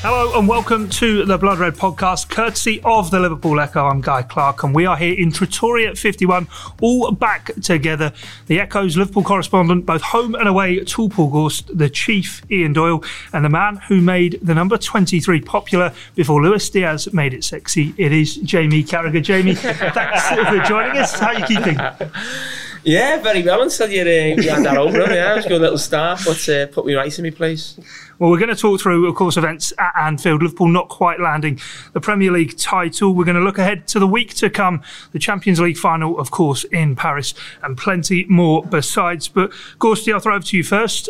Hello and welcome to the Blood Red podcast, courtesy of the Liverpool Echo. I'm Guy Clark and we are here in Trattoria 51, all back together. The Echo's Liverpool correspondent, both home and away, to Paul Gorst, the chief Ian Doyle, and the man who made the number 23 popular before Luis Diaz made it sexy. It is Jamie Carragher. Jamie, thanks for joining us. How are you keeping? Yeah, very well until you had that opener. Yeah, I was going a little star, but put me right in my place. Well, we're going to talk through, of course, events at Anfield. Liverpool not quite landing the Premier League title. We're going to look ahead to the week to come, the Champions League final, of course, in Paris, and plenty more besides. But, Gorsty, I'll throw over to you first.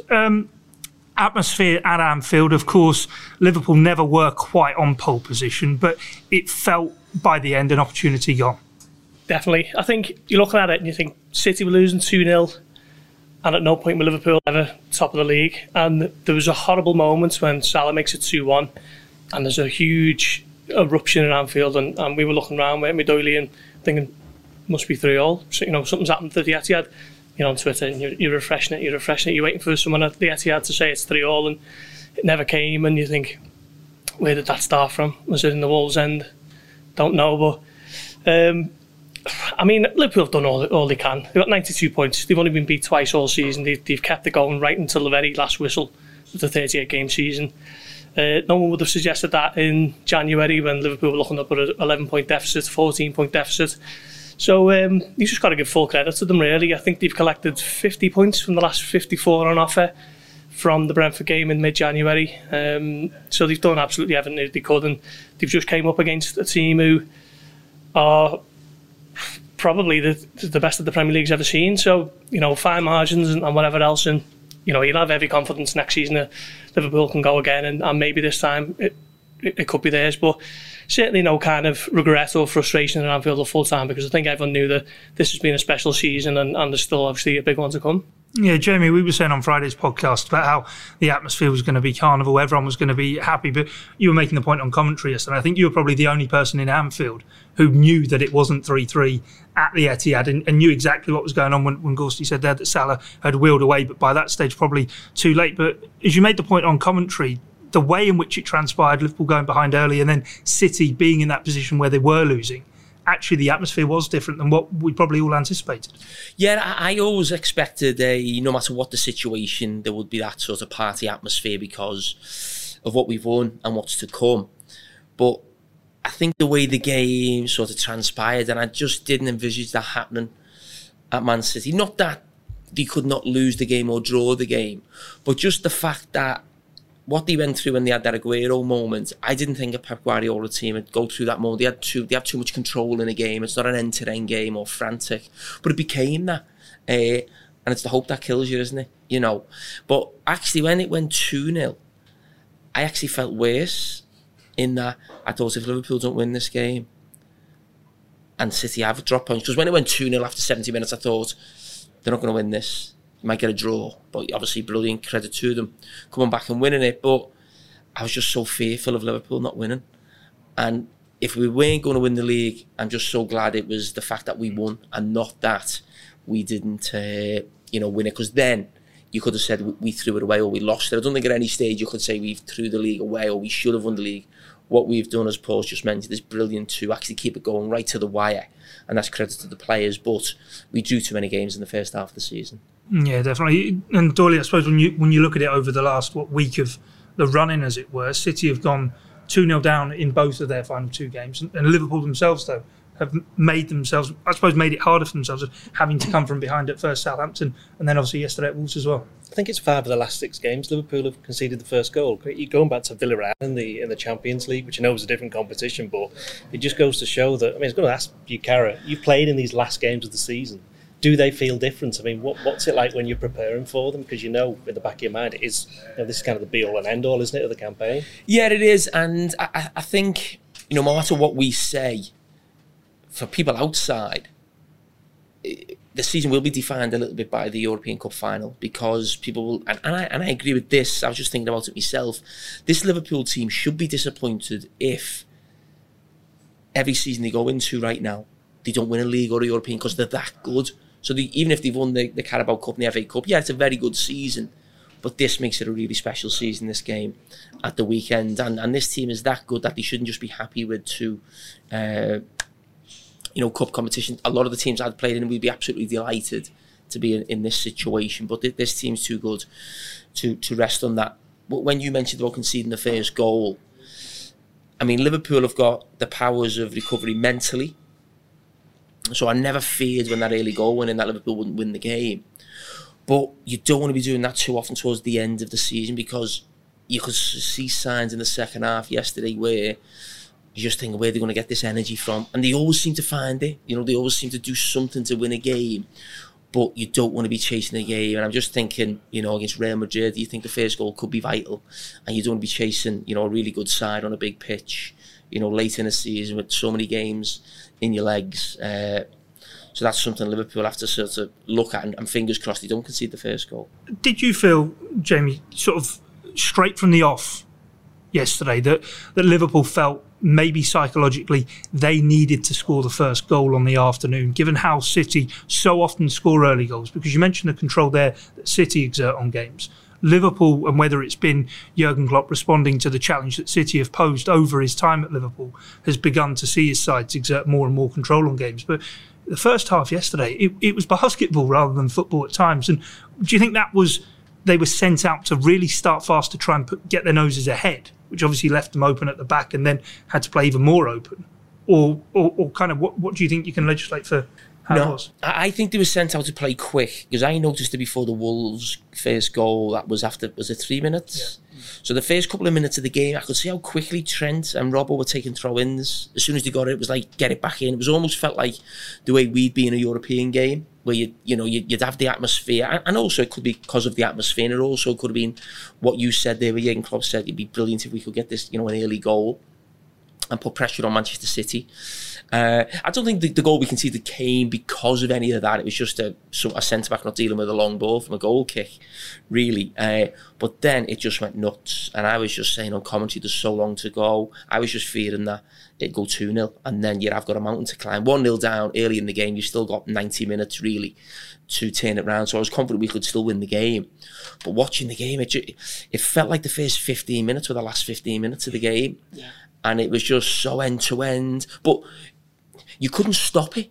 Atmosphere at Anfield, of course, Liverpool never were quite on pole position, but it felt, by the end, an opportunity gone. Definitely. I think you're looking at it and you think City were losing 2-0 and at no point were Liverpool ever top of the league. And there was a horrible moment when Salah makes it 2-1 and there's a huge eruption in Anfield and we were looking around, weren't we, Doyle, and thinking, must be 3-all. So, you know, something's happened to the Etihad. You're on Twitter and you're refreshing it. You're waiting for someone at the Etihad to say it's 3-all and it never came. And you think, where did that start from? Was it in the Wolves end? Don't know, but... I mean, Liverpool have done all they can. They've got 92 points. They've only been beat twice all season. They've kept it going right until the very last whistle of the 38-game season. No one would have suggested that in January when Liverpool were looking up at an 11-point deficit, 14-point deficit. So you've just got to give full credit to them, really. I think they've collected 50 points from the last 54 on offer from the Brentford game in mid-January. So they've done absolutely everything they could, and they've just came up against a team who are... probably the best that the Premier League's ever seen. So, you know, fine margins and whatever else. And, you know, you'll have every confidence next season that Liverpool can go again. And maybe this time it could be theirs. But certainly no kind of regret or frustration at Anfield at full time, because I think everyone knew that this has been a special season and there's still obviously a big one to come. Yeah, Jamie, we were saying on Friday's podcast about how the atmosphere was going to be carnival, everyone was going to be happy, but you were making the point on commentary yesterday. I think you were probably the only person in Anfield who knew that it wasn't 3-3 at the Etihad and knew exactly what was going on when Gorsty said there that Salah had wheeled away, but by that stage probably too late. But as you made the point on commentary, the way in which it transpired, Liverpool going behind early and then City being in that position where they were losing, actually the atmosphere was different than what we probably all anticipated. Yeah, I always expected, no matter what the situation, there would be that sort of party atmosphere because of what we've won and what's to come. But I think the way the game sort of transpired, and I just didn't envisage that happening at Man City. Not that they could not lose the game or draw the game, but just the fact that what they went through when they had that Aguero moment, I didn't think a Pep Guardiola team would go through that moment. They have too much control in a game. It's not an end-to-end game or frantic, but it became that. And it's the hope that kills you, isn't it? You know. But actually, when it went 2-0, I actually felt worse in that I thought, if Liverpool don't win this game and City have a drop points, because when it went 2-0 after 70 minutes, I thought, they're not going to win this. Might get a draw, but obviously brilliant, credit to them coming back and winning it. But I was just so fearful of Liverpool not winning, and if we weren't going to win the league, I'm just so glad it was the fact that we won and not that we didn't win it, because then you could have said we threw it away or we lost it. I don't think at any stage you could say we threw the league away or we should have won the league. What we've done, as Paul's just mentioned, is brilliant to actually keep it going right to the wire, and that's credit to the players, but we drew too many games in the first half of the season. Yeah, definitely. And Doyle, I suppose when you look at it over the last week of the run-in, as it were, City have gone 2-0 down in both of their final two games, and Liverpool themselves, though, have made it harder for themselves, having to come from behind at first Southampton and then obviously yesterday at Wolves as well. I think it's 5 of the last 6 games Liverpool have conceded the first goal. You're going back to Villarreal in the Champions League, which I know is a different competition, but it just goes to show that, I mean, it's going to ask you, Cara, you've played in these last games of the season. Do they feel different? I mean, what's it like when you're preparing for them? Because you know, in the back of your mind, it is, you know, this is kind of the be-all and end-all, isn't it, of the campaign? Yeah, it is. And I think, you know, no matter what we say, for people outside, the season will be defined a little bit by the European Cup final, because people will, and I agree with this, I was just thinking about it myself, this Liverpool team should be disappointed if every season they go into right now, they don't win a league or a European, because they're that good. So they, even if they've won the Carabao Cup and the FA Cup, yeah, it's a very good season. But this makes it a really special season, this game at the weekend. And this team is that good that they shouldn't just be happy with two, you know, cup competitions. A lot of the teams I'd played in would be absolutely delighted to be in this situation. But this team's too good to rest on that. But when you mentioned about conceding the first goal, I mean, Liverpool have got the powers of recovery mentally. So I never feared when that early goal went in that Liverpool wouldn't win the game. But you don't want to be doing that too often towards the end of the season, because you could see signs in the second half yesterday where you just think, where are they going to get this energy from? And they always seem to find it. You know, they always seem to do something to win a game. But you don't want to be chasing a game. And I'm just thinking, you know, against Real Madrid, you think the first goal could be vital. And you don't want to be chasing, you know, a really good side on a big pitch, you know, late in the season with so many games in your legs. So that's something Liverpool have to sort of look at, and fingers crossed they don't concede the first goal. Did you feel, Jamie, sort of straight from the off yesterday that Liverpool felt maybe psychologically they needed to score the first goal on the afternoon, given how City so often score early goals? Because you mentioned the control there that City exert on games. Liverpool, and whether it's been Jürgen Klopp responding to the challenge that City have posed over his time at Liverpool, has begun to see his sides exert more and more control on games. But the first half yesterday, it was basketball rather than football at times. And do you think that was, they were sent out to really start fast to try and get their noses ahead, which obviously left them open at the back and then had to play even more open? Or kind of, what do you think you can legislate for how it was? I think they were sent out to play quick, because I noticed it before the Wolves' first goal, that was after, was it 3 minutes? Yeah. So the first couple of minutes of the game, I could see how quickly Trent and Robbo were taking throw-ins. As soon as they got it, it was like, get it back in. It was almost felt like the way we'd be in a European game, where you'd have the atmosphere. And also it could be because of the atmosphere, and it also could have been what you said there, where Jürgen Klopp said it'd be brilliant if we could get this, you know, an early goal and put pressure on Manchester City. I don't think the goal we conceded came because of any of that. It was just a centre-back not dealing with a long ball from a goal kick, really. But then it just went nuts. And I was just saying on commentary, there's so long to go. I was just fearing that it'd go 2-0. And then, yeah, I've got a mountain to climb. 1-0 down early in the game. You've still got 90 minutes, really, to turn it round. So I was confident we could still win the game. But watching the game, it felt like the first 15 minutes were the last 15 minutes of the game. Yeah. And it was just so end to end, but you couldn't stop it.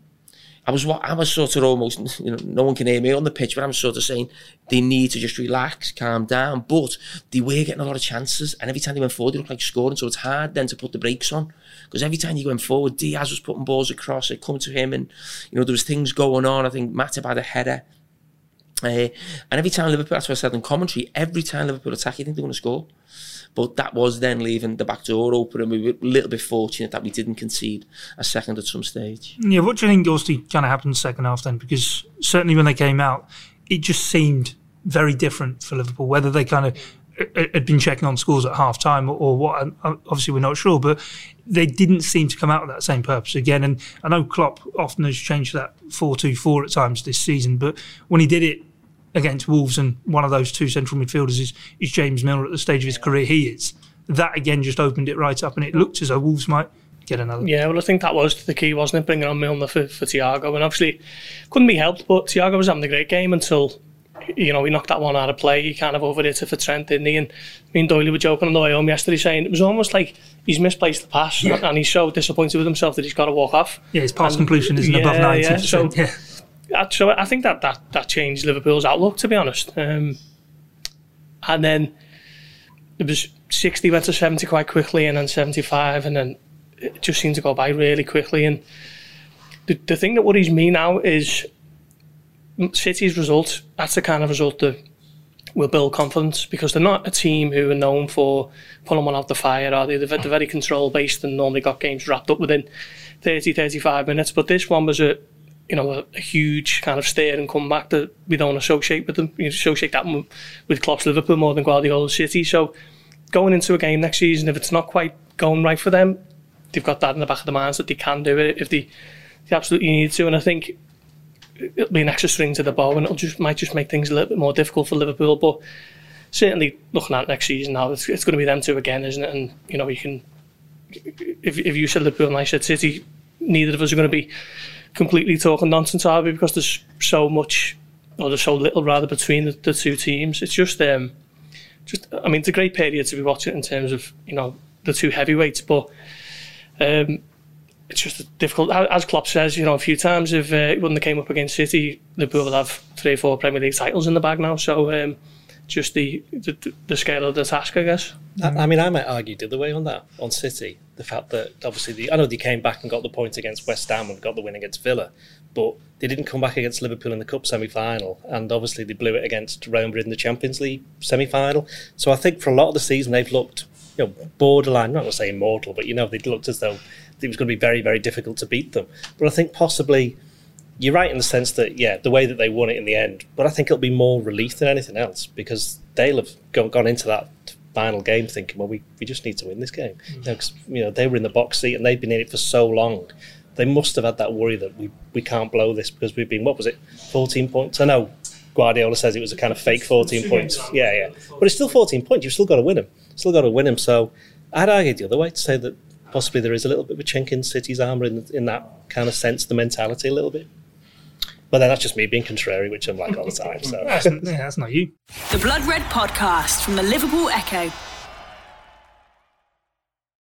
I was sort of almost, you know, no one can hear me on the pitch, but I'm sort of saying they need to just relax, calm down. But they were getting a lot of chances, and every time they went forward, they looked like scoring. So it's hard then to put the brakes on, because every time you went forward, Diaz was putting balls across. It come to him, and you know there was things going on. I think Matip had a header, and every time Liverpool, that's what I said in commentary, every time Liverpool attack, you think they're going to score. But that was then leaving the back door open, and we were a little bit fortunate that we didn't concede a second at some stage. Yeah, what do you think obviously kind of happened in the second half then? Because certainly when they came out, it just seemed very different for Liverpool, whether they kind of had been checking on scores at half-time or what, obviously we're not sure, but they didn't seem to come out with that same purpose again. And I know Klopp often has changed that 4-2-4 at times this season, but when he did it against Wolves, and one of those two central midfielders is James Milner at the stage of his career. He is. That, again, just opened it right up, and it looked as though Wolves might get another. Yeah, well, I think that was the key, wasn't it? Bringing on Milner for Thiago, and obviously couldn't be helped, but Thiago was having a great game until, you know, he knocked that one out of play. He kind of overhit it for Trent, didn't he? And me and Doyle were joking on the way home yesterday, saying it was almost like he's misplaced the pass, and he's so disappointed with himself that he's got to walk off. Yeah, his pass completion isn't above 90%. Yeah, so, yeah. So I think that changed Liverpool's outlook, to be honest. And then it was 60 went to 70 quite quickly, and then 75, and then it just seemed to go by really quickly. And the thing that worries me now is City's result. That's the kind of result that will build confidence, because they're not a team who are known for pulling one out the fire, are they? They're very control-based and normally got games wrapped up within 30, 35 minutes. But this one was a huge kind of stare and comeback that we don't associate with them. You associate that with Klopp's Liverpool more than Guardiola's City. So going into a game next season, if it's not quite going right for them, they've got that in the back of their minds that they can do it if they absolutely need to. And I think it'll be an extra string to the bow, and it might just make things a little bit more difficult for Liverpool. But certainly looking at next season now, it's going to be them two again, isn't it? And you know, you can, if you said Liverpool and I said City, neither of us are going to be completely talking nonsense, are we? Because there's so much, or there's so little rather, between the two teams. It's just I mean, it's a great period to be watching in terms of, you know, the two heavyweights, but it's just difficult. As Klopp says, you know, a few times, if when they came up against City, Liverpool will have 3 or 4 Premier League titles in the bag now. So just the scale of the task, I guess. I mean, I might argue the other way on that, on City. The fact that, obviously, I know they came back and got the point against West Ham and got the win against Villa, but they didn't come back against Liverpool in the Cup semi-final, and obviously they blew it against Real Madrid in the Champions League semi-final. So I think for a lot of the season they've looked, you know, borderline, not going to say immortal, but, you know, they'd looked as though it was going to be very, very difficult to beat them. But I think possibly you're right in the sense that, yeah, the way that they won it in the end, but I think it'll be more relief than anything else, because they'll have gone into that final game thinking, well, we just need to win this game. Mm. You know, 'cause, you know, they were in the box seat and they've been in it for so long. They must have had that worry that we can't blow this because we've been, what was it, 14 points? I know Guardiola says it was a kind of fake 14 points. Yeah, yeah. But it's still 14 points. You've still got to win them. Still got to win them. So I'd argue the other way to say that possibly there is a little bit of a chink in City's armour in that kind of sense, the mentality a little bit. But then that's just me being contrary, which I'm like all the time. So that's not you. The Blood Red Podcast from the Liverpool Echo.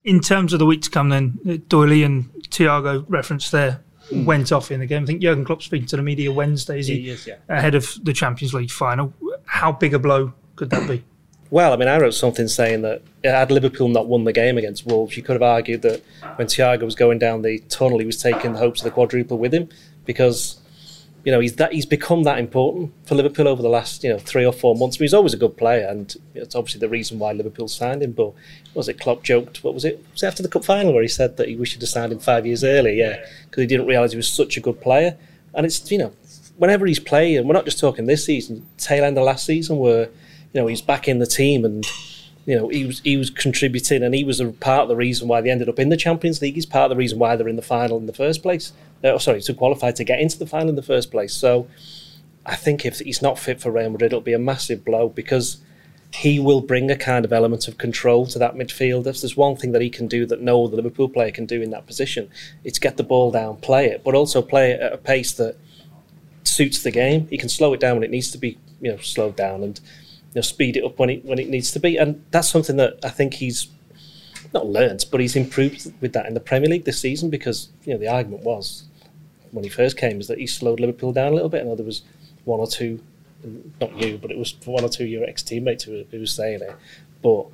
In terms of the week to come then, Doyle and Thiago referenced there went off in the game. I think Jürgen Klopp speaking to the media Wednesday, is he ahead of the Champions League final. How big a blow could that be? Well, I mean, I wrote something saying that had Liverpool not won the game against Wolves, you could have argued that when Thiago was going down the tunnel, he was taking the hopes of the quadruple with him, because, you know, he's become that important for Liverpool over the last, you know, 3 or 4 months. I mean, he's always a good player, and it's obviously the reason why Liverpool signed him. But was it Klopp joked? What was it? Was it after the cup final where he said that he wished he'd signed him 5 years earlier? Yeah, because he didn't realise he was such a good player. And it's, you know, whenever he's played, and we're not just talking this season, tail end of last season, where, you know, he's back in the team and, you know, he was contributing, and he was a part of the reason why they ended up in the Champions League. He's part of the reason why they're in the final in the first place. To qualify to get into the final in the first place. So I think if he's not fit for Real Madrid, it'll be a massive blow, because he will bring a kind of element of control to that midfield. If there's one thing that he can do that no other Liverpool player can do in that position, it's get the ball down, play it, but also play it at a pace that suits the game. He can slow it down when it needs to be, you know, slowed down, and, you know, speed it up when it needs to be. And that's something that I think he's not learnt, but he's improved with that in the Premier League this season, because, you know, the argument was when he first came is that he slowed Liverpool down a little bit. I know there was one or two, not you, but it was one or two of your ex-teammates who was saying it. But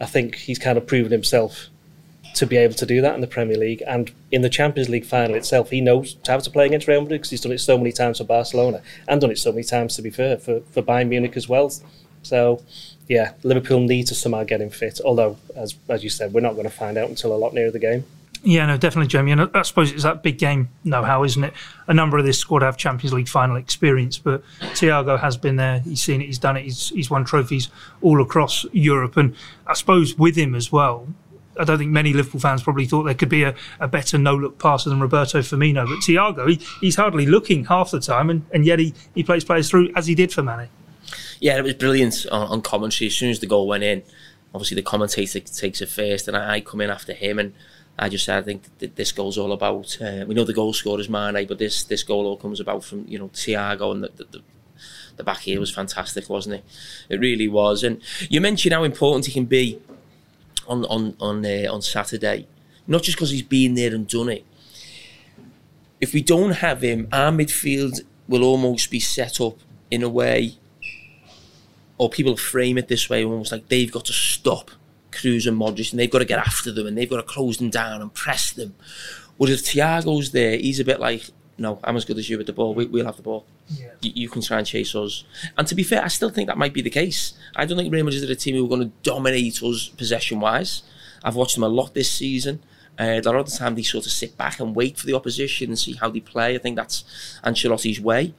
I think he's kind of proven himself to be able to do that in the Premier League, and in the Champions League final itself, he knows how to play against Real Madrid, because he's done it so many times for Barcelona, and done it so many times, to be fair, for Bayern Munich as well. So, yeah, Liverpool need to somehow get him fit, although, as you said, we're not going to find out until a lot nearer the game. Yeah, no, definitely, Jamie. And I suppose it's that big game know-how, isn't it? A number of this squad have Champions League final experience, but Thiago has been there. He's seen it. He's done it. He's won trophies all across Europe. And I suppose with him as well, I don't think many Liverpool fans probably thought there could be a better no-look passer than Roberto Firmino. But Thiago, he's hardly looking half the time, and yet he plays players through, as he did for Mane. Yeah, it was brilliant on commentary. As soon as the goal went in, obviously the commentator takes it first, and I come in after him, and I just said, I think this goal's all about, we know the goal scorer is Mane, but this goal all comes about from, you know, Thiago, and the back here was fantastic, wasn't it? It really was. And you mentioned how important he can be on Saturday, not just because he's been there and done it. If we don't have him, our midfield will almost be set up in a way, or people frame it this way, almost like they've got to stop Cruz and Modric, and they've got to get after them, and they've got to close them down and press them. Whereas if Thiago's there, he's a bit like, no, I'm as good as you with the ball, we'll have the ball. Yeah. You can try and chase us. And to be fair, I still think that might be the case. I don't think Real Madrid are a team who are going to dominate us possession-wise. I've watched them a lot this season. A lot of the time they sort of sit back and wait for the opposition and see how they play. I think that's Ancelotti's way,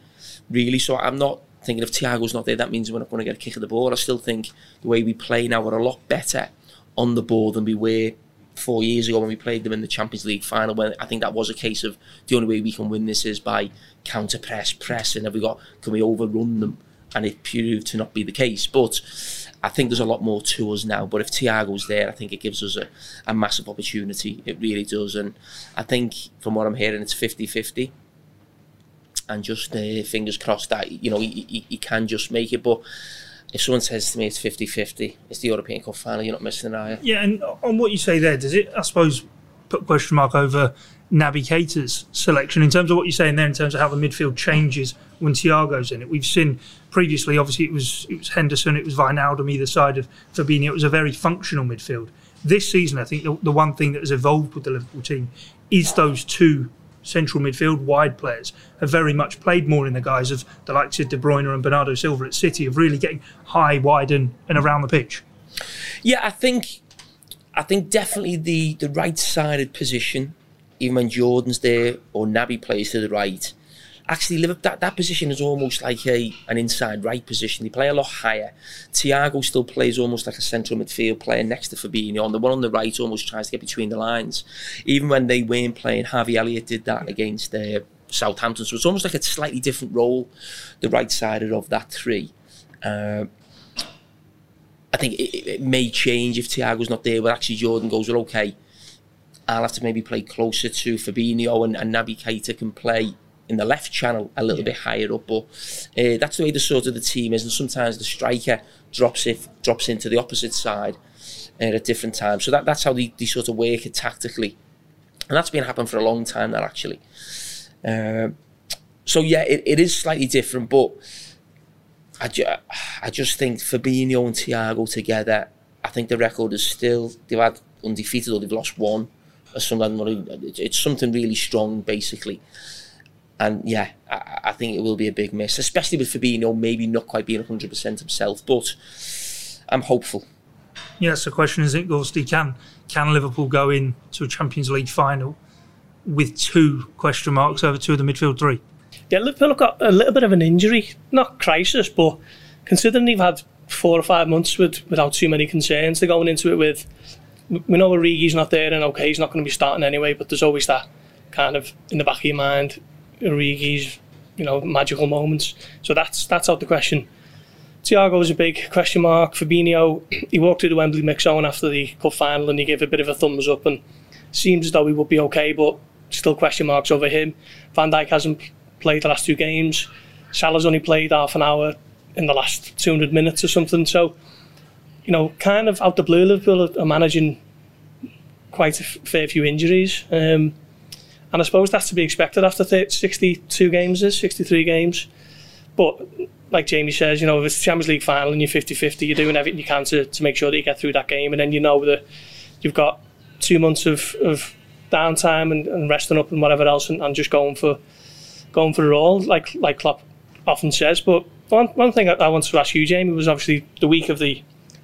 really. So I'm not thinking if Thiago's not there, that means we're not going to get a kick at the ball. I still think the way we play now, we're a lot better on the ball than we were 4 years ago when we played them in the Champions League final, when I think that was a case of the only way we can win this is by counter-press, press, and can we overrun them? And it proved to not be the case. But I think there's a lot more to us now. But if Thiago's there, I think it gives us a massive opportunity. It really does. And I think, from what I'm hearing, it's 50-50. and just fingers crossed that, you know, he can just make it. But if someone says to me it's 50-50, it's the European Cup final, you're not missing an eye. Yeah, and on what you say there, does it, I suppose, put a question mark over Naby Keita's selection in terms of what you're saying there, in terms of how the midfield changes when Thiago's in it? We've seen previously, obviously, it was Henderson, it was Wijnaldum either side of Fabinho. It was a very functional midfield. This season, I think the one thing that has evolved with the Liverpool team is those two central midfield wide players have very much played more in the guise of the likes of De Bruyne and Bernardo Silva at City, of really getting high, wide and around the pitch. Yeah, I think definitely the right-sided position, even when Jordan's there or Naby plays to the right, actually that position is almost like an inside right position. They play a lot higher. Thiago still plays almost like a central midfield player next to Fabinho. And the one on the right almost tries to get between the lines. Even when they weren't playing, Harvey Elliott did that against Southampton. So it's almost like a slightly different role, the right-sided of that three. I think it may change if Thiago's not there, but actually Jordan goes, well, okay, I'll have to maybe play closer to Fabinho, and Naby Keita can play in the left channel a little bit higher up. But that's the way the sort of the team is, and sometimes the striker drops into the opposite side at different times. So that's how they sort of work it tactically, and that's been happening for a long time now, actually. So yeah, it is slightly different, but I just think Fabinho and Thiago together, I think the record is still, they've had undefeated or they've lost one or something. It's something really strong, basically. And yeah, I think it will be a big miss, especially with Fabinho maybe not quite being 100% himself, but I'm hopeful. Yes, the question is, Gorst, can Liverpool go in to a Champions League final with two question marks over two of the midfield three? Yeah, Liverpool have got a little bit of an injury, not crisis, but considering they've had 4 or 5 months without too many concerns, they're going into it with, we know Origi's not there, and okay, he's not going to be starting anyway, but there's always that kind of in the back of your mind, Origi's, you know, magical moments. So that's out the question. Thiago's a big question mark. Fabinho, he walked through the Wembley mix zone after the cup final and he gave a bit of a thumbs up, and seems as though he would be okay, but still question marks over him. Van Dijk hasn't played the last 2 games. Salah's only played half an hour in the last 200 minutes or something. So, you know, kind of out the blue, Liverpool are managing quite a fair few injuries. And I suppose that's to be expected after 63 games. But like Jamie says, you know, if it's the Champions League final and you're 50-50, you're doing everything you can to make sure that you get through that game. And then you know that you've got 2 months of downtime and resting up and whatever else, and just going for it all, like Klopp often says. But one thing I wanted to ask you, Jamie, was obviously the week of the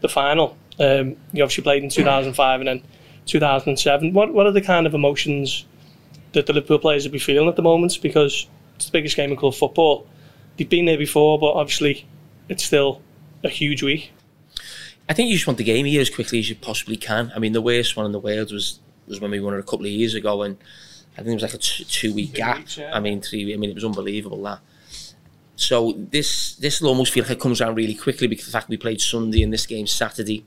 final. You obviously played in 2005 and then 2007. What are the kind of emotions that the Liverpool players will be feeling at the moment? Because it's the biggest game in club football. They've been there before, but obviously it's still a huge week. I think you just want the game here as quickly as you possibly can. I mean, the worst one in the world was when we won it a couple of years ago, and I think it was like a 2-week gap. Yeah. I mean, 3 weeks. I mean, it was unbelievable, that. So this will almost feel like it comes around really quickly, because the fact we played Sunday and this game Saturday.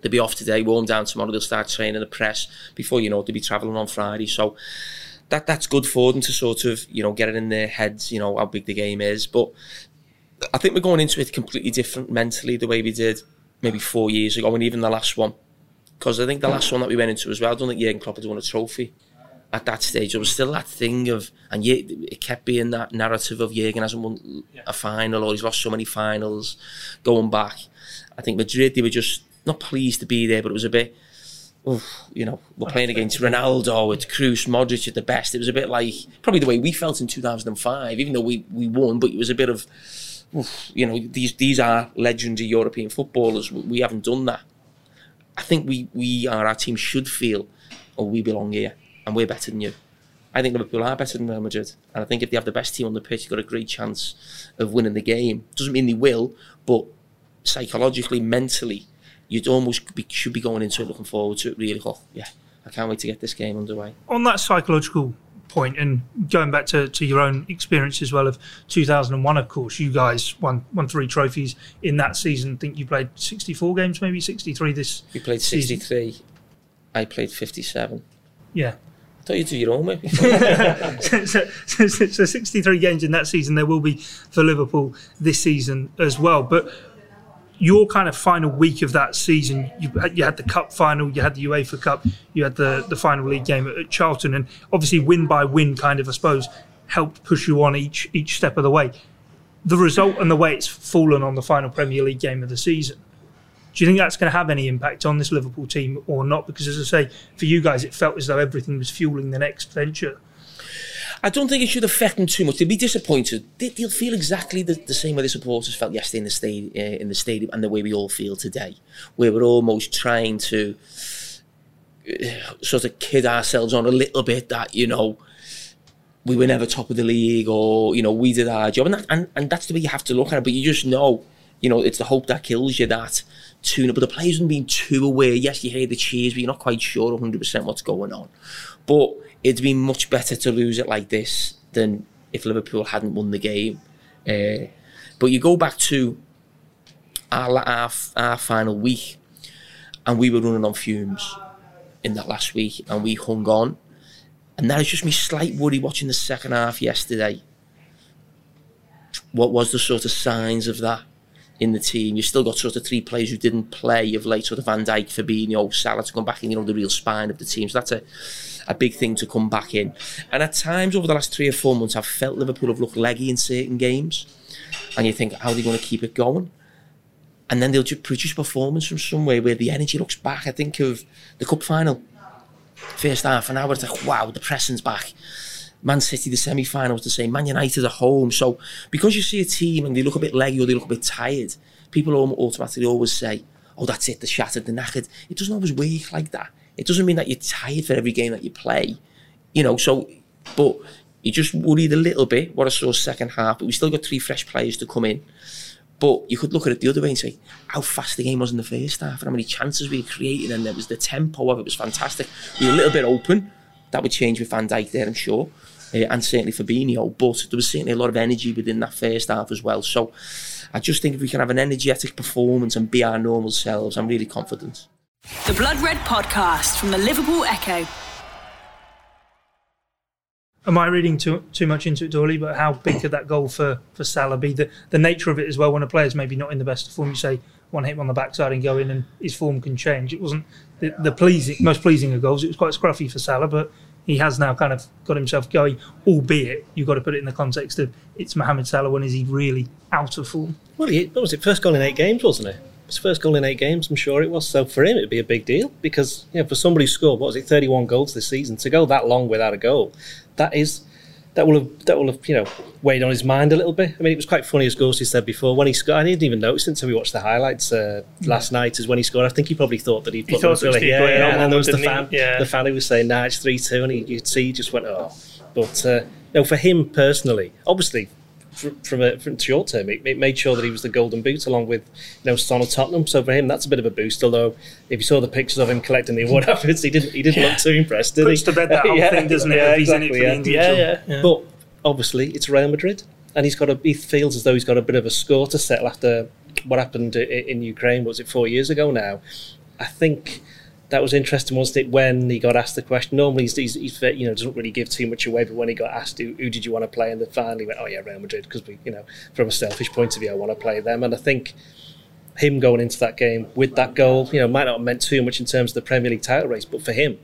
They'll be off today, warm down tomorrow, they'll start training the press. Before you know it, they'll be travelling on Friday. So that's good for them to sort of, you know, get it in their heads, you know, how big the game is. But I think we're going into it completely different mentally, the way we did maybe 4 years ago, and even the last one. Because I think the last one that we went into as well, I don't think Jürgen Klopp had won a trophy at that stage. There was still that thing of, and it kept being that narrative of Jürgen hasn't won a final, or he's lost so many finals, going back. I think Madrid, they were just not pleased to be there, but it was a bit, you know, we're playing against Ronaldo, it's Kroos, Modric at the best. It was a bit like, probably the way we felt in 2005, even though we won, but it was a bit of, you know, these are legendary European footballers. We haven't done that. I think our team should feel, oh, we belong here, and we're better than you. I think Liverpool are better than Real Madrid, and I think if they have the best team on the pitch, they've got a great chance of winning the game. Doesn't mean they will, but psychologically, mentally, you'd almost should be going into it looking forward to it, really. Oh, yeah, I can't wait to get this game underway. On that psychological point, and going back to your own experience as well of 2001, of course, you guys won 3 trophies in that season. I think you played 64 games, maybe 63 this season. You played 63. I played 57. Yeah. I thought you'd do your own, mate. So 63 games in that season. There will be for Liverpool this season as well. But your kind of final week of that season, you had the cup final, you had the UEFA Cup, you had the final league game at Charlton, and obviously win by win kind of, I suppose, helped push you on each step of the way. The result and the way it's fallen on the final Premier League game of the season, do you think that's going to have any impact on this Liverpool team or not? Because, as I say, for you guys, it felt as though everything was fueling the next venture. I don't think it should affect them too much. They'll be disappointed. They'll feel exactly the same way the supporters felt yesterday in the stadium, and the way we all feel today, where we're almost trying to sort of kid ourselves on a little bit that, you know, we were never top of the league, or, you know, we did our job. And that's the way you have to look at it. But you just know, you know, it's the hope that kills you, that tune-up. But the players haven't been too aware. Yes, you hear the cheers, but you're not quite sure 100% what's going on. But it'd be much better to lose it like this than if Liverpool hadn't won the game. But you go back to our final week, and we were running on fumes in that last week, and we hung on. And that is just me slight worry watching the second half yesterday. What was the sort of signs of that in the team? You've still got sort of three players who didn't play of late, sort of Van Dijk, Fabinho, Salah, to come back in, you know, the real spine of the team. So that's a big thing to come back in. And at times over the last 3 or 4 months, I've felt Liverpool have looked leggy in certain games. And you think, how are they going to keep it going? And then they'll just produce performance from somewhere where the energy looks back. I think of the cup final. First half an hour, it's like, wow, the pressing's back. Man City, the semi-final was the same. Man United at home. So because you see a team and they look a bit leggy or they look a bit tired, people automatically always say, oh, that's it, they're shattered, they're knackered. It doesn't always work like that. It doesn't mean that you're tired for every game that you play. You know, so, but you're just worried a little bit what I saw second half, but we still got three fresh players to come in. But you could look at it the other way and say how fast the game was in the first half and how many chances we created, and there was the tempo of it was fantastic. We were a little bit open. That would change with Van Dijk there, I'm sure, and certainly Fabinho. But there was certainly a lot of energy within that first half as well. So I just think if we can have an energetic performance and be our normal selves, I'm really confident. The Blood Red Podcast from the Liverpool Echo. Am I reading too much into it, Doyle? But how big could that goal for Salah be? The nature of it as well, when a player's maybe not in the best of form, you say, one hit him on the backside and go in and his form can change. It wasn't the most pleasing of goals. It was quite scruffy for Salah, but he has now kind of got himself going, albeit you've got to put it in the context of it's Mohamed Salah, when is he really out of form? Well, that was his first goal in 8 games, wasn't it? His first goal in 8 games, I'm sure it was. So for him, it'd be a big deal because, you know, for somebody who scored, 31 goals this season, to go that long without a goal, that will have you know, weighed on his mind a little bit. I mean, it was quite funny, as Gorst said before, when he scored. I didn't even notice until we watched the highlights last night. Is when he scored. I think he probably thought that he thought it was and then there was the fan who was saying, "Nah, it's 3-2," and you'd see he just went, "Oh." But no, for him personally, obviously, from short term, it made sure that he was the golden boot along with, you know, Son of Tottenham. So for him, that's a bit of a boost. Although if you saw the pictures of him collecting the award afterwards, he didn't look too impressed, did he? Puts to bed that whole thing, doesn't it? Yeah, exactly, yeah. But obviously, it's Real Madrid, and he feels as though he's got a bit of a score to settle after what happened in Ukraine. What was it, 4 years ago now? I think. That was interesting, wasn't it, when he got asked the question. Normally, he's you know, doesn't really give too much away, but when he got asked, who did you want to play? And then finally went, oh, yeah, Real Madrid, because, we, you know, from a selfish point of view, I want to play them. And I think him going into that game with that goal, you know, might not have meant too much in terms of the Premier League title race, but for him,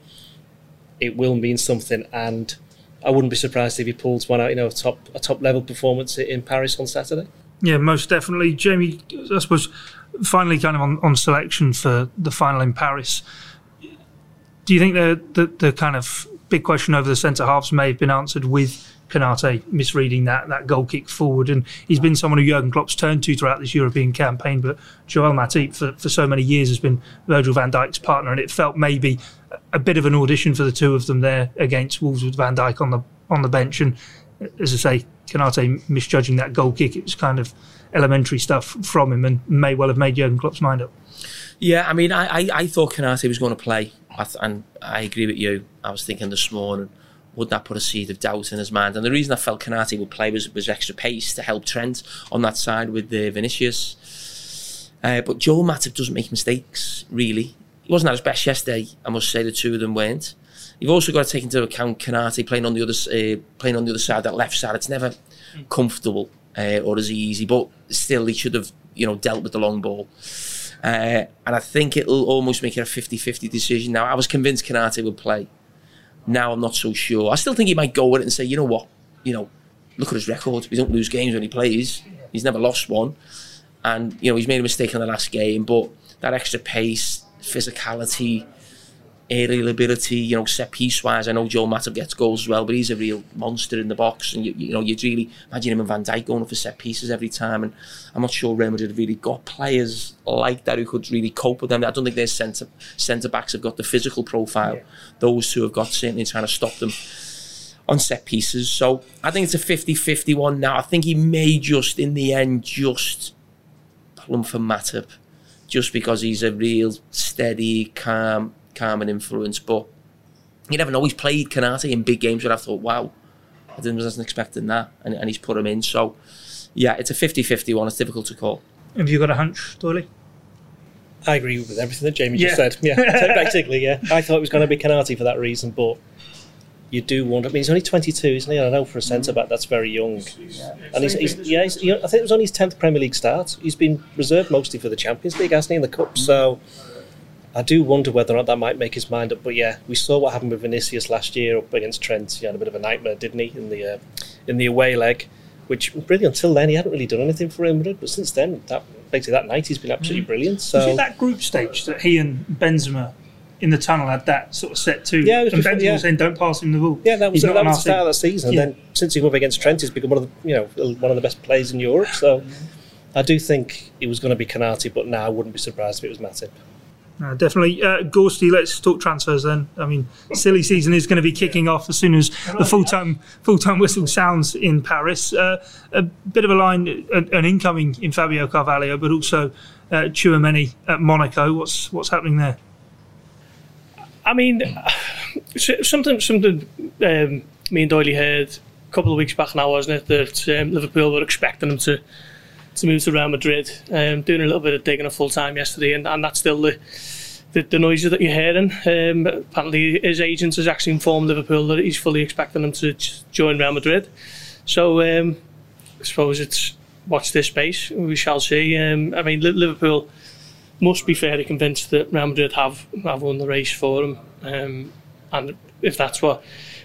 it will mean something. And I wouldn't be surprised if he pulls one out, you know, a top-level performance in Paris on Saturday. Yeah, most definitely. Jamie, I suppose, finally kind of on selection for the final in Paris, do you think the kind of big question over the centre-halves may have been answered with Konate misreading that goal kick forward? And he's been someone who Jürgen Klopp's turned to throughout this European campaign, but Joel Matip for so many years has been Virgil van Dijk's partner, and it felt maybe a bit of an audition for the two of them there against Wolves with Van Dijk on the bench. And as I say, Konate misjudging that goal kick, it was kind of elementary stuff from him and may well have made Jürgen Klopp's mind up. Yeah, I mean, I thought Konate was going to play. And I agree with you. I was thinking this morning, would that put a seed of doubt in his mind? And the reason I felt Konate would play was extra pace to help Trent on that side with Vinicius. But Joel Matip doesn't make mistakes, really. He wasn't at his best yesterday, I must say, the two of them weren't. You've also got to take into account Konate playing on the other side, that left side. It's never comfortable or as easy, but still he should have, you know, dealt with the long ball. And I think it'll almost make it a 50-50 decision. Now, I was convinced Konate would play. Now I'm not so sure. I still think he might go with it and say, you know what, you know, look at his record. He don't lose games when he plays. He's never lost one. And, you know, he's made a mistake in the last game, but that extra pace, physicality, aerial ability, you know, set piece wise. I know Joel Matip gets goals as well, but he's a real monster in the box. And, you know, you'd really imagine him and Van Dijk going up for set pieces every time. And I'm not sure Real Madrid have really got players like that who could really cope with them. I don't think their centre-backs have got the physical profile. Yeah. Those two have got certainly trying to stop them on set pieces. So I think it's a 50-50 one now. I think he may just, in the end, just plumb for Matip, just because he's a real steady, calm and influence, but you never know. He's played Konate in big games where I thought, wow, I wasn't expecting that, and he's put him in. So, yeah, it's a 50-50 one. It's difficult to call. Have you got a hunch, Doyle? I agree with everything that Jamie just said. Yeah, basically, yeah. I thought it was going to be Konate for that reason, but you do wonder. I mean, he's only 22, isn't he? And I know for a centre-back, that's very young. And he's I think it was only his 10th Premier League start. He's been reserved mostly for the Champions League, hasn't he, in the Cup, so... I do wonder whether or not that might make his mind up, but yeah, we saw what happened with Vinicius last year up against Trent. He had a bit of a nightmare, didn't he, in the away leg, which really until then he hadn't really done anything for Real Madrid, but since then, that night, he's been absolutely brilliant. So. Was it that group stage that he and Benzema in the tunnel had that sort of set too? Yeah, it was and Benzema was saying, don't pass him the ball. Yeah, that was the start of that season, and then since he went up against Trent, he's become one of the best players in Europe, so I do think it was going to be Konate, but I wouldn't be surprised if it was Matip. No, definitely. Gorsty, let's talk transfers then. I mean, silly season is going to be kicking off as soon as the full-time whistle sounds in Paris. A bit of a line, an incoming in Fabio Carvalho, but also Tchouaméni at Monaco. What's happening there? I mean, something me and Doyle heard a couple of weeks back now, wasn't it, that Liverpool were expecting him to move to Real Madrid. Doing a little bit of digging at full time yesterday, and that's still the noises that you're hearing. Apparently his agent has actually informed Liverpool that he's fully expecting them to join Real Madrid. So I suppose it's watch this space. We shall see. I mean, Liverpool must be fairly convinced that Real Madrid have won the race for him. And if that's what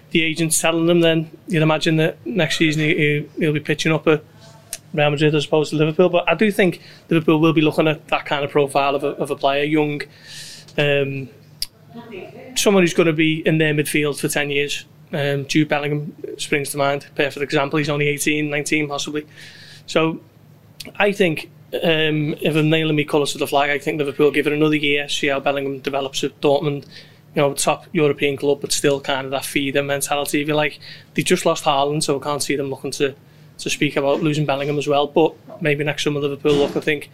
the agent's telling them, then you'd imagine that next season he'll be pitching up a Real Madrid as opposed to Liverpool, but I do think Liverpool will be looking at that kind of profile of a player, young, someone who's going to be in their midfield for 10 years. Jude Bellingham springs to mind, perfect example. He's only 18, 19 possibly. So I think if I'm nailing me colours to the flag, I think Liverpool give it another year, see how Bellingham develops at Dortmund, you know, top European club, but still kind of that feeder mentality, if you like. They just lost Haaland, so I can't see them looking to speak about losing Bellingham as well, but maybe next summer Liverpool look, I think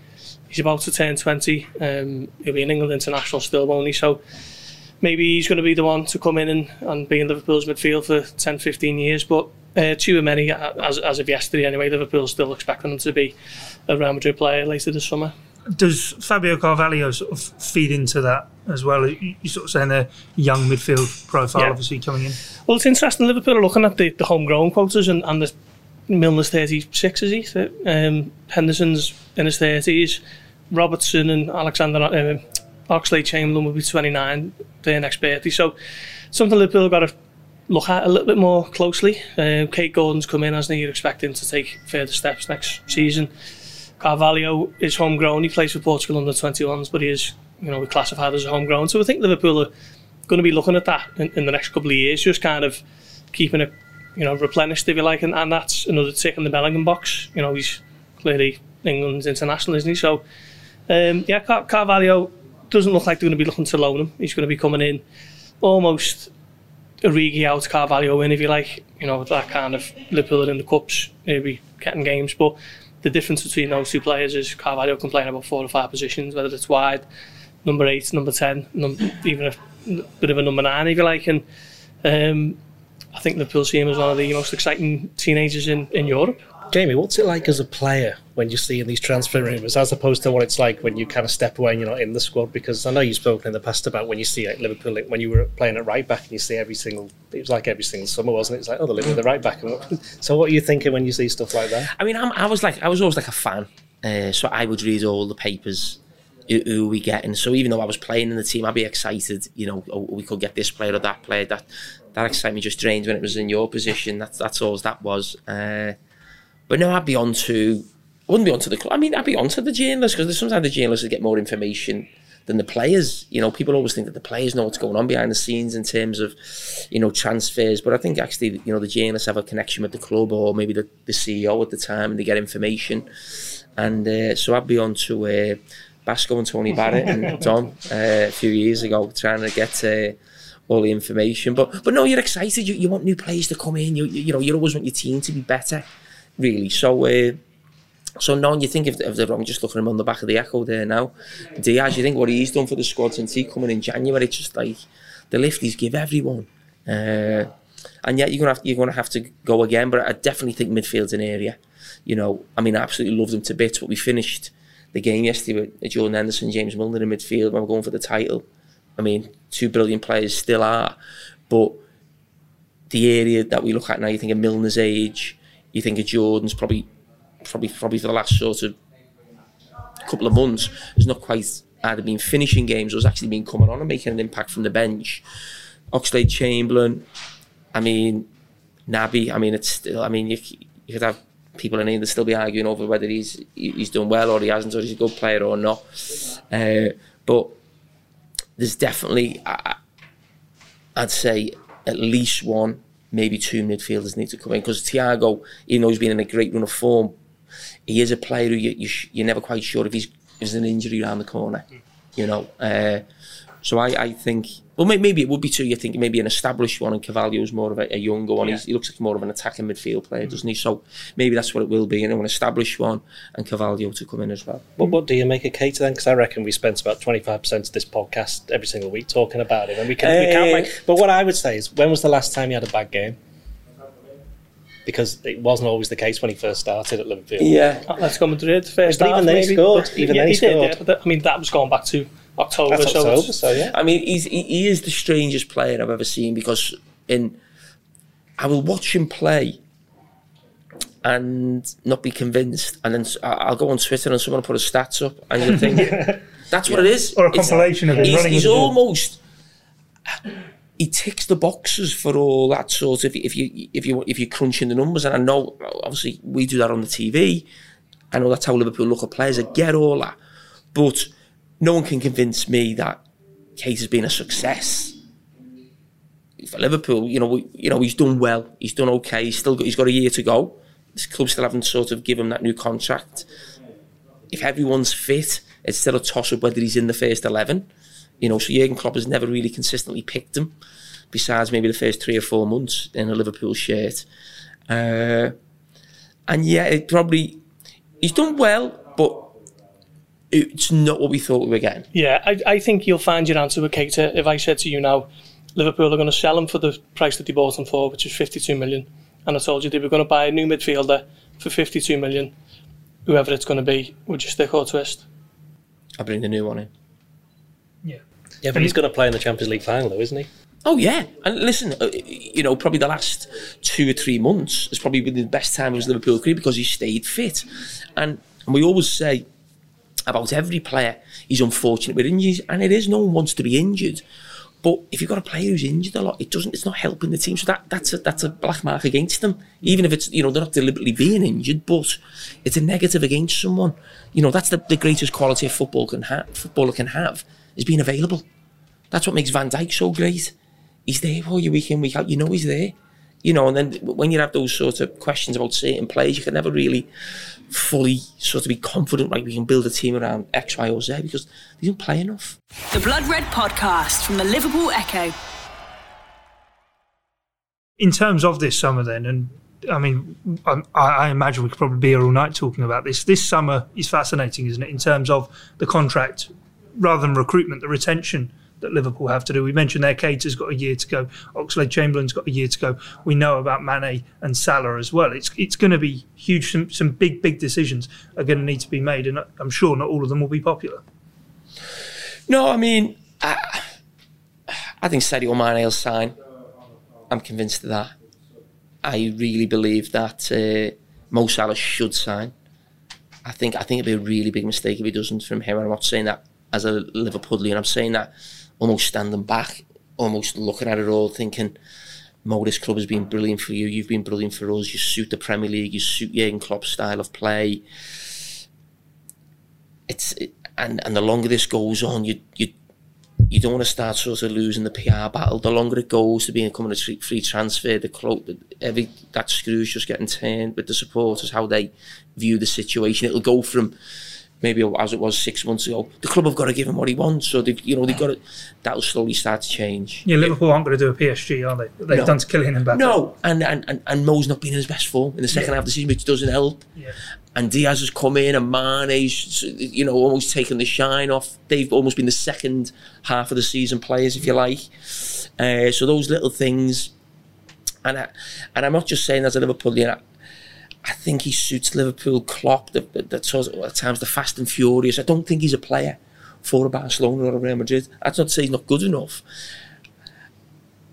he's about to turn 20, he'll be an England international still, won't he, so maybe he's going to be the one to come in and be in Liverpool's midfield for 10-15 years, but Tchouaméni, as of yesterday anyway, Liverpool's still expecting him to be a Real Madrid player later this summer. Does Fabio Carvalho sort of feed into that as well? You're sort of saying their young midfield profile obviously coming in. Well, it's interesting, Liverpool are looking at the homegrown quotas and the Milner's 36, is he? Henderson's in his 30s. Robertson and Alexander Oxlade-Chamberlain will be 29, their next birthday. So something Liverpool have got to look at a little bit more closely. Kate Gordon's come in, hasn't he? You'd expect him to take further steps next season. Carvalho is homegrown. He plays for Portugal under 21s, but he is, you know, classified as a homegrown. So I think Liverpool are going to be looking at that in the next couple of years, just kind of keeping it, you know, replenished if you like, and that's another tick in the Bellingham box. You know, he's clearly England's international, isn't he? So, Carvalho doesn't look like they're going to be looking to loan him. He's going to be coming in almost Origi out, Carvalho in, if you like. You know, that kind of Liverpool in the cups, maybe getting games. But the difference between those two players is Carvalho can play in about 4 or 5 positions, whether it's wide, number 8, number 10, even a bit of a number 9, if you like, and I think Liverpool see him as one of the most exciting teenagers in Europe. Jamie, what's it like as a player when you're seeing these transfer rumours, as opposed to what it's like when you kind of step away and you're not in the squad? Because I know you've spoken in the past about when you see, like, Liverpool, like, when you were playing at right back and you see every single summer, wasn't it? It's like, oh, they're living at the right back. So what are you thinking when you see stuff like that? I mean, I was always like a fan, so I would read all the papers. Who we getting? So even though I was playing in the team, I'd be excited. You know, oh, we could get this player or that player. That excitement just drained when it was in your position. That's all that was. But no, I wouldn't be onto the club. I mean, I'd be onto the journalists, because sometimes the journalists would get more information than the players. You know, people always think that the players know what's going on behind the scenes in terms of, you know, transfers. But I think actually, you know, the journalists have a connection with the club, or maybe the CEO at the time, and they get information. And so I'd be onto. Basco and Tony Barrett and Dom a few years ago, trying to get all the information. But no, you're excited. You want new players to come in. You know, you always want your team to be better, really. So no, and you think if they're wrong, just looking at him on the back of the Echo there now, Diaz. You think what he's done for the squad since he coming in January, it's just like the lift he's give everyone. And yet you're gonna have to go again. But I definitely think midfield's an area. You know, I mean, I absolutely love them to bits. But we finished the game yesterday with Jordan Henderson, James Milner in midfield, when we're going for the title. I mean, two brilliant players still are, but the area that we look at now, you think of Milner's age, you think of Jordan's probably for the last sort of couple of months, has not quite either been finishing games or has actually been coming on and making an impact from the bench. Oxlade-Chamberlain, I mean, Naby, I mean, it's still, I mean, you could have people in here that still be arguing over whether he's done well or he hasn't, or he's a good player or not. But there's definitely, I'd say, at least one, maybe two midfielders need to come in, because Thiago, even though he's been in a great run of form, he is a player who you're never quite sure if there's an injury around the corner, you know. So I think, well, maybe it would be two. You think maybe an established one, and Carvalho's more of a younger one. Yeah. He looks like more of an attacking midfield player, doesn't he? So maybe that's what it will be, you know, an established one and Carvalho to come in as well. But what do you make of Keita then? Because I reckon we spent about 25% of this podcast every single week talking about him, and we can't. But what I would say is, when was the last time you had a bad game? Because it wasn't always the case when he first started at Liverpool. Yeah, Atletico Madrid first. But even half, they maybe scored. Even yeah, they scored. Did, yeah. I mean, that was going back to October, so yeah. I mean, he is the strangest player I've ever seen, because I will watch him play and not be convinced, and then I'll go on Twitter and someone will put his stats up, and you'll think that's what it is. Or a compilation of him running. He's almost. He ticks the boxes for all that sort of. If you're crunching the numbers, and I know obviously we do that on the TV, I know that's how Liverpool look at players. I get all that, but no one can convince me that Keita's been a success for Liverpool. You know, he's done well. He's done okay. He's got a year to go. This club still haven't sort of given him that new contract. If everyone's fit, it's still a toss-up whether he's in the first 11. You know, so Jürgen Klopp has never really consistently picked him, besides maybe the first 3 or 4 months in a Liverpool shirt. And yeah, he's done well, but it's not what we thought we were getting. Yeah, I think you'll find your answer with Keita. If I said to you now, Liverpool are going to sell him for the price that they bought him for, which is 52 million, and I told you they were going to buy a new midfielder for 52 million, whoever it's going to be, would you stick or twist? I'll bring the new one in. Yeah. Yeah, but he's going to play in the Champions League final, though, isn't he? Oh, yeah. And listen, you know, probably the last 2 or 3 months has probably been the best time of his Liverpool career, because he stayed fit. And we always say about every player, he's unfortunate with injuries, and it is, no one wants to be injured. But if you've got a player who's injured a lot, it's not helping the team. So that's a black mark against them. Even if it's, you know, they're not deliberately being injured, but it's a negative against someone. You know, that's the greatest quality a footballer can have, is being available. That's what makes Van Dijk so great. He's there all your week in, week out. You know he's there. You know, and then when you have those sort of questions about certain players, you can never really fully sort of be confident, right? We can build a team around X, Y, or Z, because they don't play enough. The Blood Red podcast from the Liverpool Echo. In terms of this summer, then, and I mean, I imagine we could probably be here all night talking about this. This summer is fascinating, isn't it? In terms of the contract, rather than recruitment, the retention that Liverpool have to do. We mentioned there Keita's got a year to go. Oxlade-Chamberlain's got a year to go. We know about Mane and Salah as well. It's going to be huge. Some big decisions are going to need to be made, and I'm sure not all of them will be popular. No, I mean, I think Sadio Mane will sign. I'm convinced of that. I really believe that Mo Salah should sign. I think it'd be a really big mistake if he doesn't from him. I'm not saying that as a Liverpudlian. I'm saying that almost standing back, almost looking at it all, thinking, Mo, this club has been brilliant for you. You've been brilliant for us. You suit the Premier League. You suit Jürgen Klopp's style of play. And the longer this goes on, you don't want to start sort of losing the PR battle. The longer it goes to becoming a free transfer, the closer that screw's just getting turned with the supporters, how they view the situation. It'll go from maybe as it was 6 months ago, the club have got to give him what he wants, so they've got to, that'll slowly start to change. Yeah, Liverpool aren't going to do a PSG, are they? They've done to Killian Mbappe. No, and Mo's not been in his best form in the second half of the season, which doesn't help. Yeah. And Diaz has come in, and Mane's, you know, almost taken the shine off. They've almost been the second half of the season players, if you like. So those little things, and I'm not just saying as a Liverpoolian. I think he suits Liverpool. Klopp, at times the fast and furious. I don't think he's a player for a Barcelona or a Real Madrid. That's not to say he's not good enough.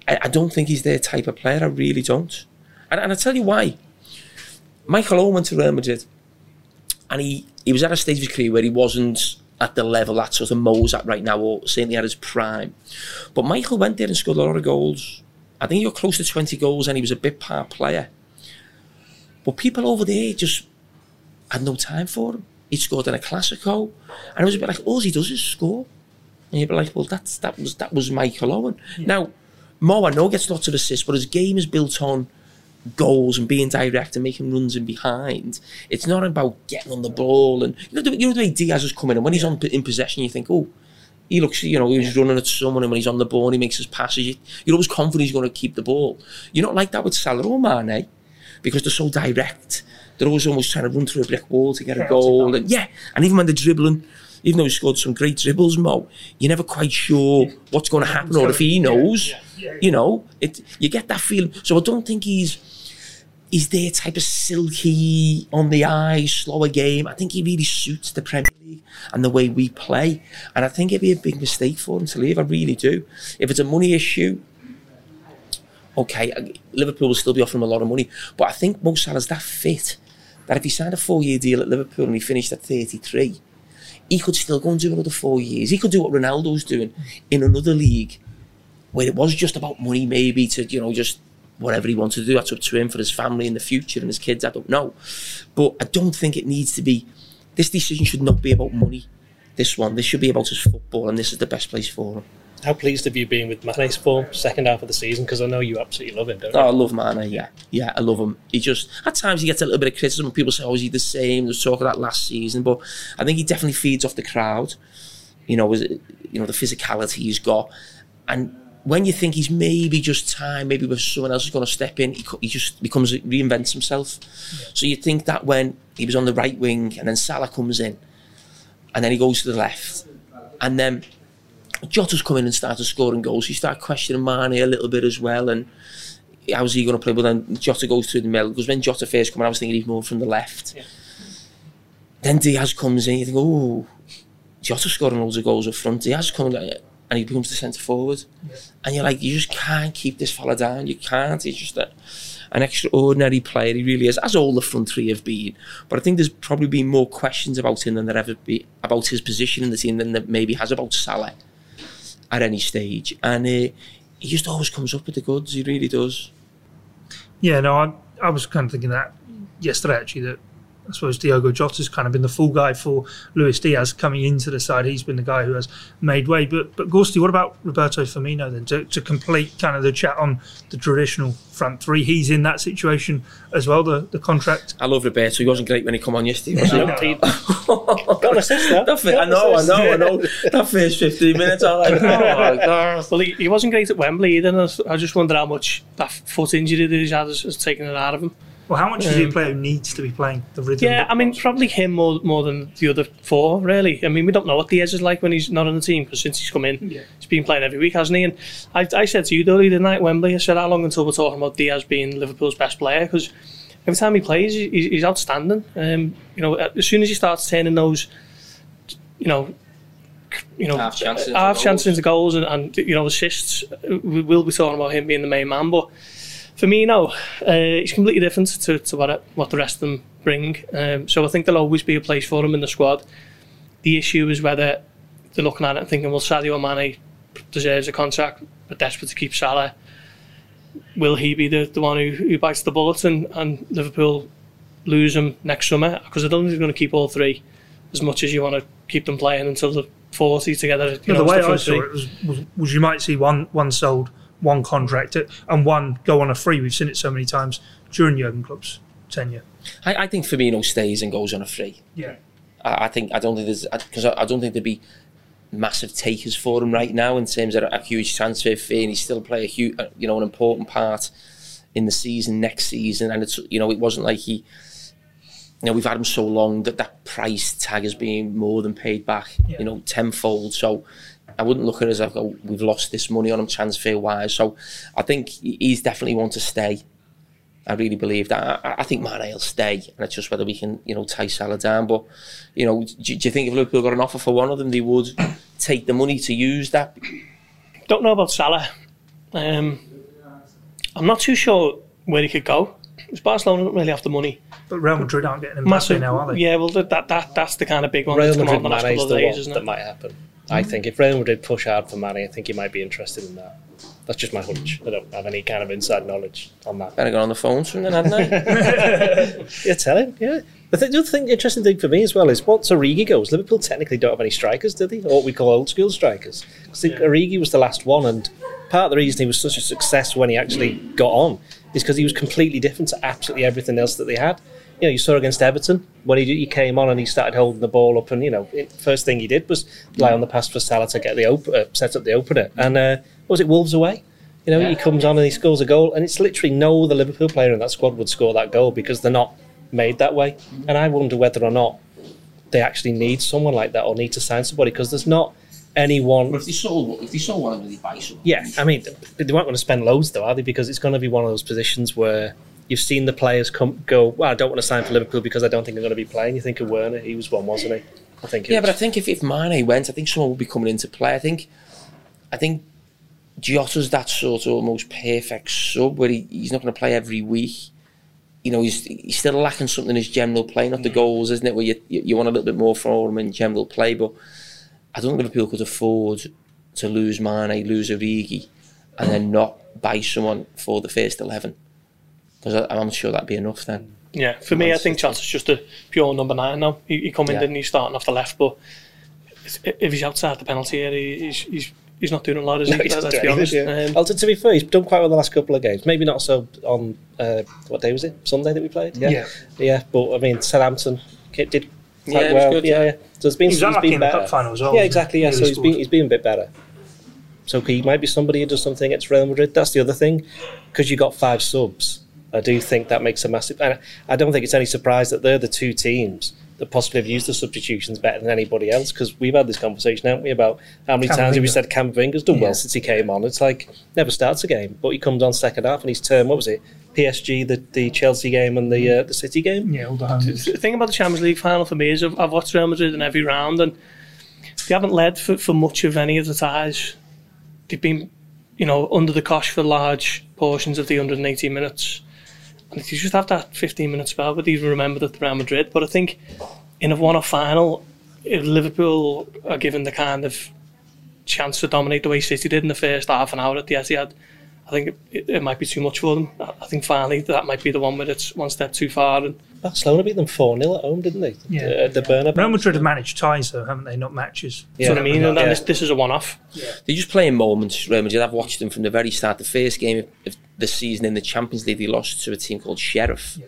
I don't think he's their type of player. I really don't. And I'll tell you why. Michael Owen went to Real Madrid, and he was at a stage of his career where he wasn't at the level that sort of Mo's at right now, or certainly at his prime. But Michael went there and scored a lot of goals. I think he got close to 20 goals, and he was a bit part player. But people over there just had no time for him. He'd scored in a Clasico, and it was a bit like, all he does is score. And you'd be like, well, that was Michael Owen. Yeah. Now, Mo, I know, gets lots of assists, but his game is built on goals and being direct and making runs in behind. It's not about getting on the ball. And you know the way Diaz is coming in, when he's in possession, you think, oh, he looks, you know, he's running at someone, and when he's on the ball and he makes his passes, you're always confident he's going to keep the ball. You're not like that with Salah or Mane, because they're so direct. They're always almost trying to run through a brick wall to get a goal. And even when they're dribbling, even though he scored some great dribbles, Mo, you're never quite sure what's going to happen, or if he knows, you know, you get that feeling. So I don't think he's their type of silky, on the eye, slower game. I think he really suits the Premier League and the way we play. And I think it'd be a big mistake for him to leave, I really do. If it's a money issue, okay, Liverpool will still be offering him a lot of money, but I think Mo Salah's that fit that if he signed a 4-year deal at Liverpool and he finished at 33, he could still go and do another 4 years. He could do what Ronaldo's doing in another league, where it was just about money, maybe, to, you know, just whatever he wanted to do. That's up to him, for his family in the future and his kids, I don't know. But I don't think it needs to be, this decision should not be about money, this one. This should be about his football, and this is the best place for him. How pleased have you been with Mane's form second half of the season? Because I know you absolutely love him, don't you? Oh, I love Mane, yeah. Yeah, I love him. He just, at times he gets a little bit of criticism, and people say, oh, is he the same? There was talk of that last season, but I think he definitely feeds off the crowd. You know, the physicality he's got. And when you think he's maybe just time, maybe with someone else is going to step in, he just reinvents himself. Yeah. So you think that when he was on the right wing, and then Salah comes in, and then he goes to the left, and then Jota's come in and started scoring goals. You start questioning Mane a little bit as well, and how's he going to play? Well, then Jota goes through the middle, because when Jota first came in, I was thinking he's more from the left. Yeah. Then Diaz comes in, you think, oh, Jota's scoring loads of goals up front. Diaz comes in, and he becomes the centre forward. Yeah. And you're like, you just can't keep this fella down. You can't. He's just an extraordinary player. He really is, as all the front three have been. But I think there's probably been more questions about him than there ever be about his position in the team than there maybe has about Salah at any stage, and he just always comes up with the goods. He really does. Yeah, no, I was kind of thinking that yesterday, actually, that I suppose Diogo Jota's kind of been the full guy for Luis Diaz coming into the side. He's been the guy who has made way. But Gorsti, what about Roberto Firmino then? To complete kind of the chat on the traditional front three, he's in that situation as well, the contract. I love Roberto. He wasn't great when he came on yesterday, was he? Got an assist though. I know. That first 15 minutes, I was like, oh my God. Well, he wasn't great at Wembley either, and I just wonder how much that foot injury that he's had has taken it out of him. Well, how much does your player needs to be playing the rhythm? Yeah, I mean, probably him more than the other four, really. I mean, we don't know what Diaz is like when he's not on the team, because since he's come in, he's been playing every week, hasn't he? And I said to you, Doyle, the night at Wembley, I said, how long until we're talking about Diaz being Liverpool's best player? Because every time he plays, he's outstanding. You know, as soon as he starts turning those, half chances into goals and assists, we'll be talking about him being the main man. But for me, no, it's completely different to what the rest of them bring. So I think there'll always be a place for him in the squad. The issue is whether they're looking at it and thinking, well, Sadio Mane deserves a contract, but desperate to keep Salah. Will he be the one who bites the bullet and Liverpool lose him next summer? Because I don't think they're going to keep all three as much as you want to keep them playing until the 40 together. The way I saw it was you might see one sold, one contract and one go on a free. We've seen it so many times during Jürgen Klopp's tenure. I think Firmino stays and goes on a free. Yeah, I don't think there'd be massive takers for him right now in terms of a huge transfer fee, and he still play a huge, an important part in the season next season. And it's it wasn't like he, we've had him so long that price tag has been more than paid back, tenfold. So I wouldn't look at it as we've lost this money on him transfer wise. So I think he's definitely one to stay. I really believe that. I think Mane will stay, and it's just whether we can, tie Salah down. But do you think if Liverpool got an offer for one of them, they would take the money to use that? Don't know about Salah. I'm not too sure where he could go. Because Barcelona don't really have the money. But Real Madrid aren't getting him massive now, are they? Yeah, well, that's the kind of big one. Real Madrid Mane's the one that might happen. I think if Real Madrid push hard for Mane, I think he might be interested in that. That's just my hunch. I don't have any kind of inside knowledge on that. Better go on the phone soon then, hadn't I? Yeah, tell him, yeah. But the other interesting thing for me as well is once Origi goes, Liverpool technically don't have any strikers, do they? Or what we call old school strikers. Because Origi was the last one, and part of the reason he was such a success when he actually got on is because he was completely different to absolutely everything else that they had. You saw against Everton when he came on and he started holding the ball up, and first thing he did was lie on the pass for Salah to get the set up the opener. And what was it, Wolves away? He comes on and he scores a goal, and it's literally no other Liverpool player in that squad would score that goal because they're not made that way. And I wonder whether or not they actually need someone like that or need to sign somebody, because there's not anyone. Well, if they sold one of them, they'd buy someone. Yeah, I mean, they won't want to spend loads though, are they? Because it's going to be one of those positions where. You've seen the players go, well, I don't want to sign for Liverpool because I don't think I'm going to be playing. You think of Werner, he was one, wasn't he? I think. Yeah, but I think if Mane went, I think someone would be coming into play. I think Giota's that sort of almost perfect sub where he's not going to play every week. He's still lacking something in his general play, not the goals, isn't it? Where you want a little bit more for him in general play, but I don't think Liverpool could afford to lose Mane, lose Origi, and then not buy someone for the first 11. Because I'm sure that'd be enough then. Yeah, for me, I think Chelsea's just a pure number 9 now. He come in, didn't he, starting off the left, but if he's outside the penalty area, he's not doing a lot, is he? Let's be honest. Yeah. To be fair, he's done quite well the last couple of games. Maybe not so on, what day was it? Sunday that we played? Yeah. Yeah, but I mean, Southampton did quite well. Good, yeah. So he's been in the cup final as well. Yeah, exactly. Yeah, so he's been a bit better. So he might be somebody who does something against Real Madrid. That's the other thing, because you got 5 subs. I do think that makes a massive... And I don't think it's any surprise that they're the two teams that possibly have used the substitutions better than anybody else, because we've had this conversation, haven't we, about how many times have we said Camavinga's done well since he came on. It's like, never starts a game, but he comes on second half and he's turned, what was it, PSG, the Chelsea game and the City game? Yeah, all the hands. The thing about the Champions League final for me is I've watched Real Madrid in every round, and they haven't led for much of any of the ties. They've been, under the cosh for large portions of the 180 minutes. And if you just have that 15-minute spell, would even remember that Real Madrid. But I think in a one-off final, if Liverpool are given the kind of chance to dominate the way City did in the first half an hour at the Etihad, I think it might be too much for them. I think finally that might be the one where it's one step too far. And Barcelona beat them 4-0 at home, didn't they? Yeah. The Bernabeu. Real Madrid have managed ties, though, haven't they? Not matches. Yeah. That's what I mean. And this is a one-off. Yeah. They're just playing moments, Real Madrid. I've watched them from the very start. The first game of the season in the Champions League, they lost to a team called Sheriff. Yeah.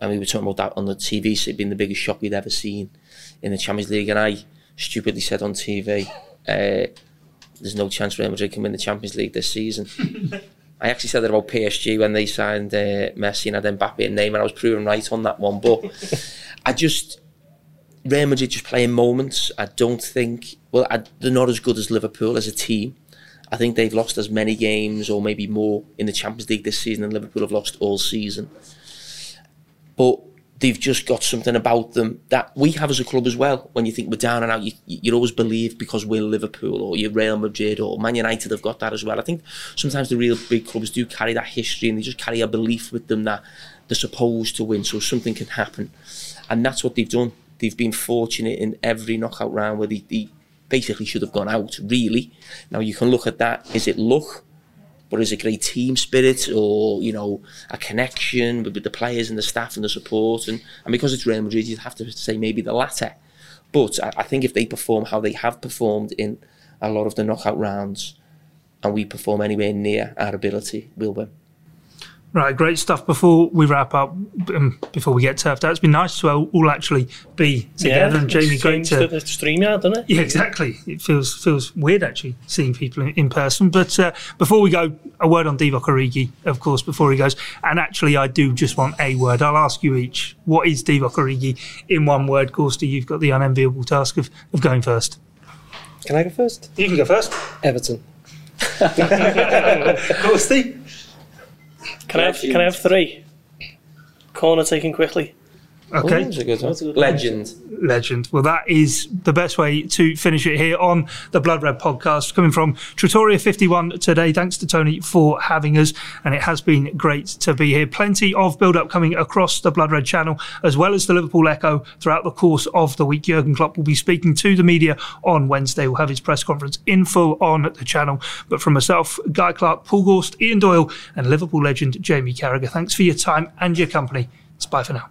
And we were talking about that on the TV, so it'd been the biggest shock we'd ever seen in the Champions League. And I stupidly said on TV... there's no chance Real Madrid can win the Champions League this season. I actually said that about PSG when they signed Messi and had Mbappe and Neymar. I was proven right on that one, but I just, Real Madrid just play in moments. I don't think, well, they're not as good as Liverpool as a team. I think they've lost as many games or maybe more in the Champions League this season than Liverpool have lost all season. But they've just got something about them that we have as a club as well. When you think we're down and out, you always believe because we're Liverpool or you're Real Madrid or Man United have got that as well. I think sometimes the real big clubs do carry that history and they just carry a belief with them that they're supposed to win so something can happen. And that's what they've done. They've been fortunate in every knockout round where they basically should have gone out, really. Now, you can look at that. Is it luck? Or is it great team spirit? Or, you know, a connection with the players and the staff and the support? And because it's Real Madrid, you'd have to say maybe the latter. But I think if they perform how they have performed in a lot of the knockout rounds and we perform anywhere near our ability, we'll win. Right, great stuff. Before we wrap up, before we get turfed out, it's been nice to all actually be together. Yeah, and Jamie, great to stream out, doesn't it? Yeah, exactly. It feels weird actually seeing people in person. But before we go, a word on Divock Origi, of course. Before he goes, and actually, I do just want a word. I'll ask you each. What is Divock Origi in one word? Gorster, you've got the unenviable task of going first. Can I go first? You can go first. Everton. Gorster. Can I have three? Corner taken quickly. Okay. Ooh, that's a good one. Legend. Well, that is the best way to finish it here on the Blood Red podcast, coming from Trattoria 51 today. Thanks to Tony for having us, and it has been great to be here. Plenty of build-up coming across the Blood Red channel, as well as the Liverpool Echo throughout the course of the week. Jürgen Klopp will be speaking to the media on Wednesday. We'll have his press conference in full on the channel. But from myself, Guy Clark, Paul Gorst, Ian Doyle, and Liverpool legend Jamie Carragher, thanks for your time and your company. It's bye for now.